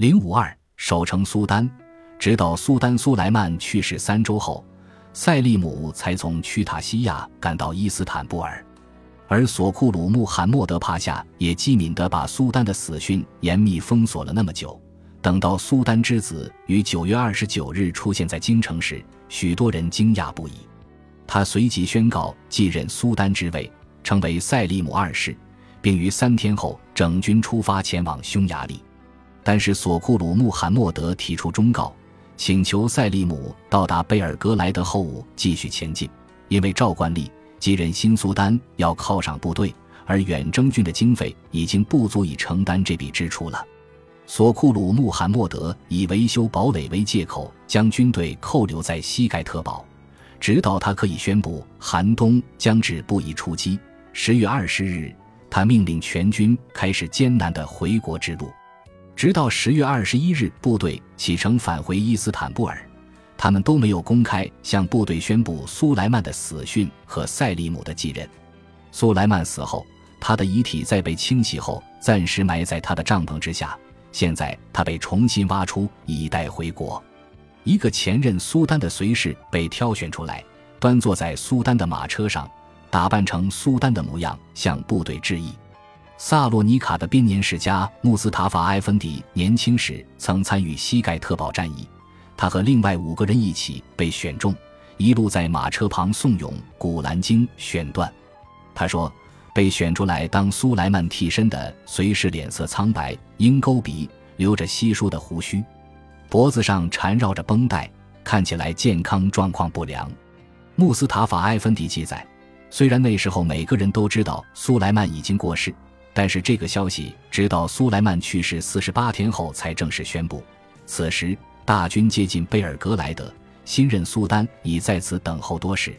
052守城苏丹，直到苏丹苏莱曼去世3周后，塞利姆才从屈塔西亚赶到伊斯坦布尔。而索库鲁穆罕默德帕夏也机敏地把苏丹的死讯严密封锁了那么久，等到苏丹之子于9月29日出现在京城时，许多人惊讶不已。他随即宣告继任苏丹之位，成为塞利姆2世，并于3天后整军出发前往匈牙利。但是索库鲁穆罕默德提出忠告，请求塞利姆到达贝尔格莱德后继续前进，因为照惯例继任新苏丹要犒赏部队，而远征军的经费已经不足以承担这笔支出了。索库鲁穆罕默德以维修堡垒为借口，将军队扣留在西盖特堡，直到他可以宣布寒冬将至，不宜出击。10月20日，他命令全军开始艰难的回国之路。直到10月21日，部队启程返回伊斯坦布尔，他们都没有公开向部队宣布苏莱曼的死讯和塞利姆的继任。苏莱曼死后，他的遗体在被清洗后暂时埋在他的帐篷之下，现在他被重新挖出以待回国。一个前任苏丹的随侍被挑选出来，端坐在苏丹的马车上，打扮成苏丹的模样，向部队致意。萨洛尼卡的编年史家穆斯塔法·埃芬迪年轻时曾参与西盖特堡战役，他和另外5个人一起被选中，一路在马车旁诵咏《古兰经》选段。他说，被选出来当苏莱曼替身的随侍脸色苍白，鹰钩鼻，留着稀疏的胡须，脖子上缠绕着绷带，看起来健康状况不良。穆斯塔法·埃芬迪记载，虽然那时候每个人都知道苏莱曼已经过世，但是这个消息直到苏莱曼去世48天后才正式宣布。此时大军接近贝尔格莱德，新任苏丹已在此等候多时。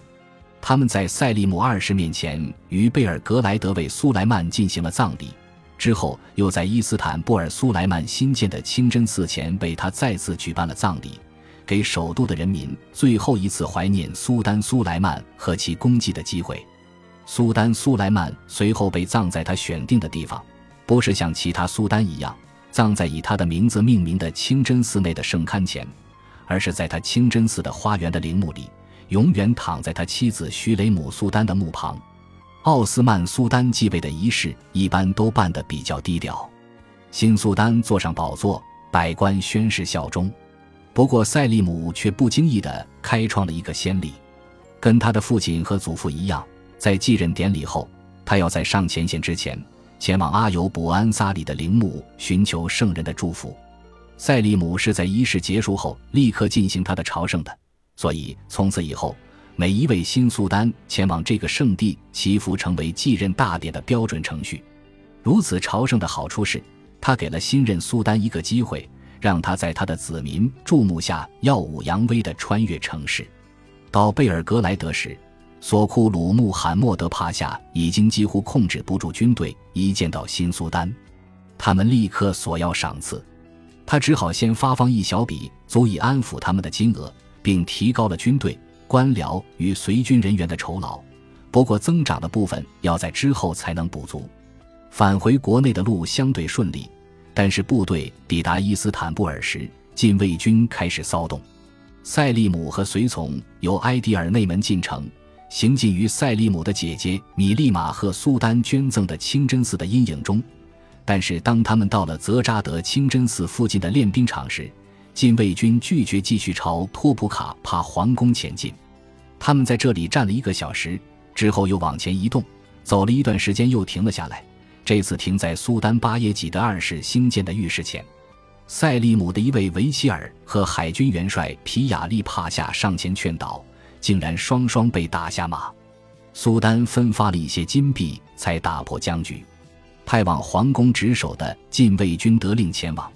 他们在塞利姆2世面前于贝尔格莱德为苏莱曼进行了葬礼，之后又在伊斯坦布尔苏莱曼新建的清真寺前为他再次举办了葬礼，给首都的人民最后一次怀念苏丹苏莱曼和其功绩的机会。苏丹苏莱曼随后被葬在他选定的地方，不是像其他苏丹一样葬在以他的名字命名的清真寺内的圣龛前，而是在他清真寺的花园的陵墓里，永远躺在他妻子徐雷姆苏丹的墓旁。奥斯曼苏丹继位的仪式一般都办得比较低调，新苏丹坐上宝座，百官宣誓效忠。不过塞利姆却不经意地开创了一个先例，跟他的父亲和祖父一样，在继任典礼后，他要在上前线之前前往阿尤卜安萨里的陵墓寻求圣人的祝福。塞利姆是在仪式结束后立刻进行他的朝圣的，所以从此以后，每一位新苏丹前往这个圣地祈福成为继任大典的标准程序。如此朝圣的好处是，他给了新任苏丹一个机会，让他在他的子民注目下耀武扬威地穿越城市。到贝尔格莱德时，索库鲁穆罕默德帕夏已经几乎控制不住军队，一见到新苏丹，他们立刻索要赏赐，他只好先发放一小笔足以安抚他们的金额，并提高了军队、官僚与随军人员的酬劳，不过增长的部分要在之后才能补足。返回国内的路相对顺利，但是部队抵达伊斯坦布尔时，禁卫军开始骚动。塞利姆和随从由埃迪尔内门进城，行进于塞利姆的姐姐米利玛和苏丹捐赠的清真寺的阴影中，但是当他们到了泽扎德清真寺附近的练兵场时，禁卫军拒绝继续朝托普卡帕皇宫前进。他们在这里站了1个小时，之后又往前移动，走了一段时间又停了下来，这次停在苏丹巴耶济德2世兴建的浴室前。塞利姆的一位维齐尔和海军元帅皮亚利帕夏上前劝导，竟然双双被打下马。苏丹分发了一些金币才打破僵局，派往皇宫值守的禁卫军得令前往，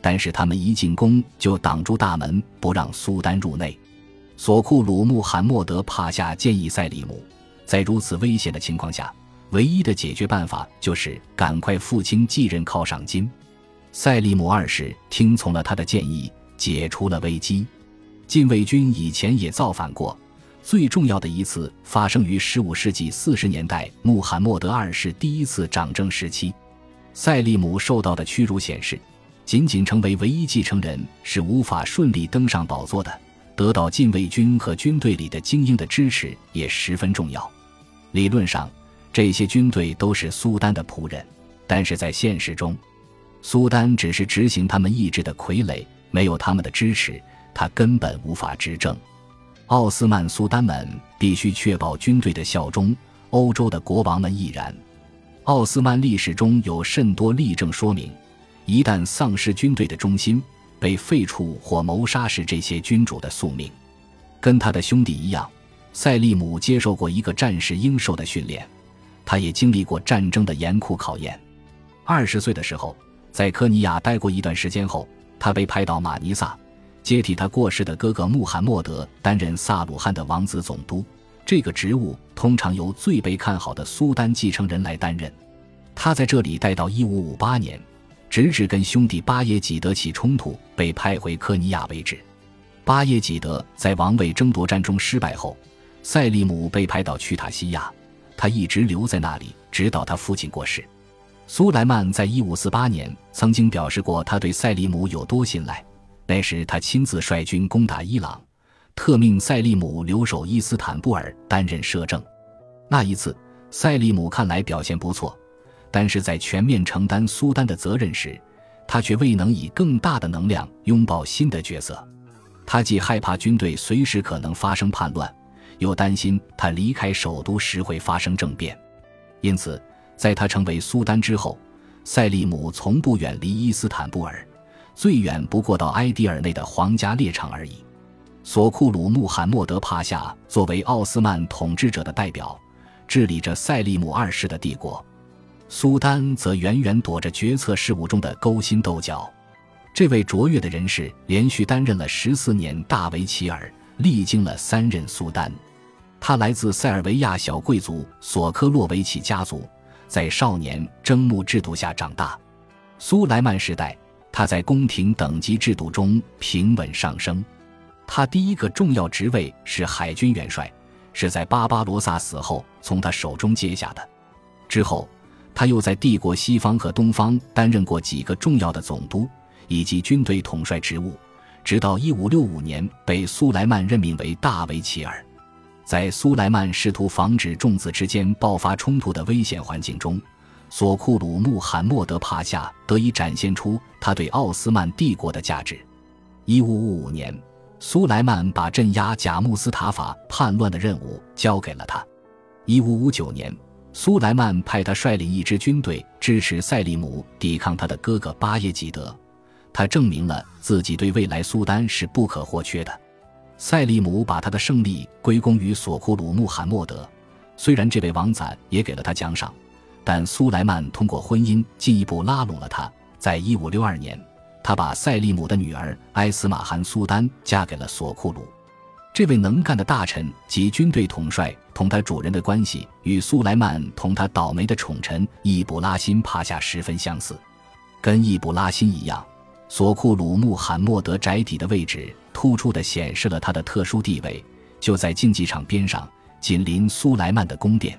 但是他们一进宫就挡住大门，不让苏丹入内。索库鲁穆罕默德帕夏建议塞利姆，在如此危险的情况下，唯一的解决办法就是赶快付清继任犒赏金。塞利姆2世听从了他的建议，解除了危机。禁卫军以前也造反过，最重要的一次发生于15世纪40年代穆罕默德2世第一次掌政时期。塞利姆受到的屈辱显示，仅仅成为唯一继承人是无法顺利登上宝座的，得到禁卫军和军队里的精英的支持也十分重要。理论上，这些军队都是苏丹的仆人，但是在现实中，苏丹只是执行他们意志的傀儡，没有他们的支持，他根本无法执政。奥斯曼苏丹们必须确保军队的效忠，欧洲的国王们亦然。奥斯曼历史中有甚多例证说明，一旦丧失军队的忠心，被废黜或谋杀是这些君主的宿命。跟他的兄弟一样，塞利姆接受过一个战士应受的训练，他也经历过战争的严酷考验。20岁的时候，在科尼亚待过一段时间后，他被派到马尼萨，接替他过世的哥哥穆罕默德担任萨鲁汗的王子总督。这个职务通常由最被看好的苏丹继承人来担任。他在这里待到1558年，直至跟兄弟巴耶济德起冲突，被派回科尼亚为止。巴耶济德在王位争夺战中失败后，塞利姆被派到曲塔西亚，他一直留在那里，直到他父亲过世。苏莱曼在1548年曾经表示过他对塞利姆有多信赖，那时他亲自率军攻打伊朗，特命塞利姆留守伊斯坦布尔担任摄政。那一次，塞利姆看来表现不错，但是在全面承担苏丹的责任时，他却未能以更大的能量拥抱新的角色。他既害怕军队随时可能发生叛乱，又担心他离开首都时会发生政变。因此，在他成为苏丹之后，塞利姆从不远离伊斯坦布尔，最远不过到埃迪尔内的皇家猎场而已。索库鲁穆罕默德帕夏作为奥斯曼统治者的代表，治理着塞利姆2世的帝国。苏丹则远远躲着决策事务中的勾心斗角。这位卓越的人士连续担任了14年大维齐尔，历经了3任苏丹。他来自塞尔维亚小贵族索科洛维奇家族，在少年征募制度下长大。苏莱曼时代，他在宫廷等级制度中平稳上升。他第一个重要职位是海军元帅，是在巴巴罗萨死后从他手中接下的。之后他又在帝国西方和东方担任过几个重要的总督以及军队统帅职务，直到1565年被苏莱曼任命为大维齐尔。在苏莱曼试图防止众子之间爆发冲突的危险环境中，索库鲁穆罕默德帕夏得以展现出他对奥斯曼帝国的价值。1555年，苏莱曼把镇压贾穆斯塔法叛乱的任务交给了他。1559年，苏莱曼派他率领一支军队支持塞利姆抵抗他的哥哥巴耶济德，他证明了自己对未来苏丹是不可或缺的。塞利姆把他的胜利归功于索库鲁穆罕默德，虽然这位王子也给了他奖赏，但苏莱曼通过婚姻进一步拉拢了他。在1562年，他把塞利姆的女儿埃斯玛汗苏丹嫁给了索库鲁。这位能干的大臣及军队统帅同他主人的关系与苏莱曼同他倒霉的宠臣易卜拉欣帕夏十分相似。跟易卜拉欣一样，索库鲁穆罕默德宅邸的位置突出地显示了他的特殊地位，就在竞技场边上，紧邻苏莱曼的宫殿。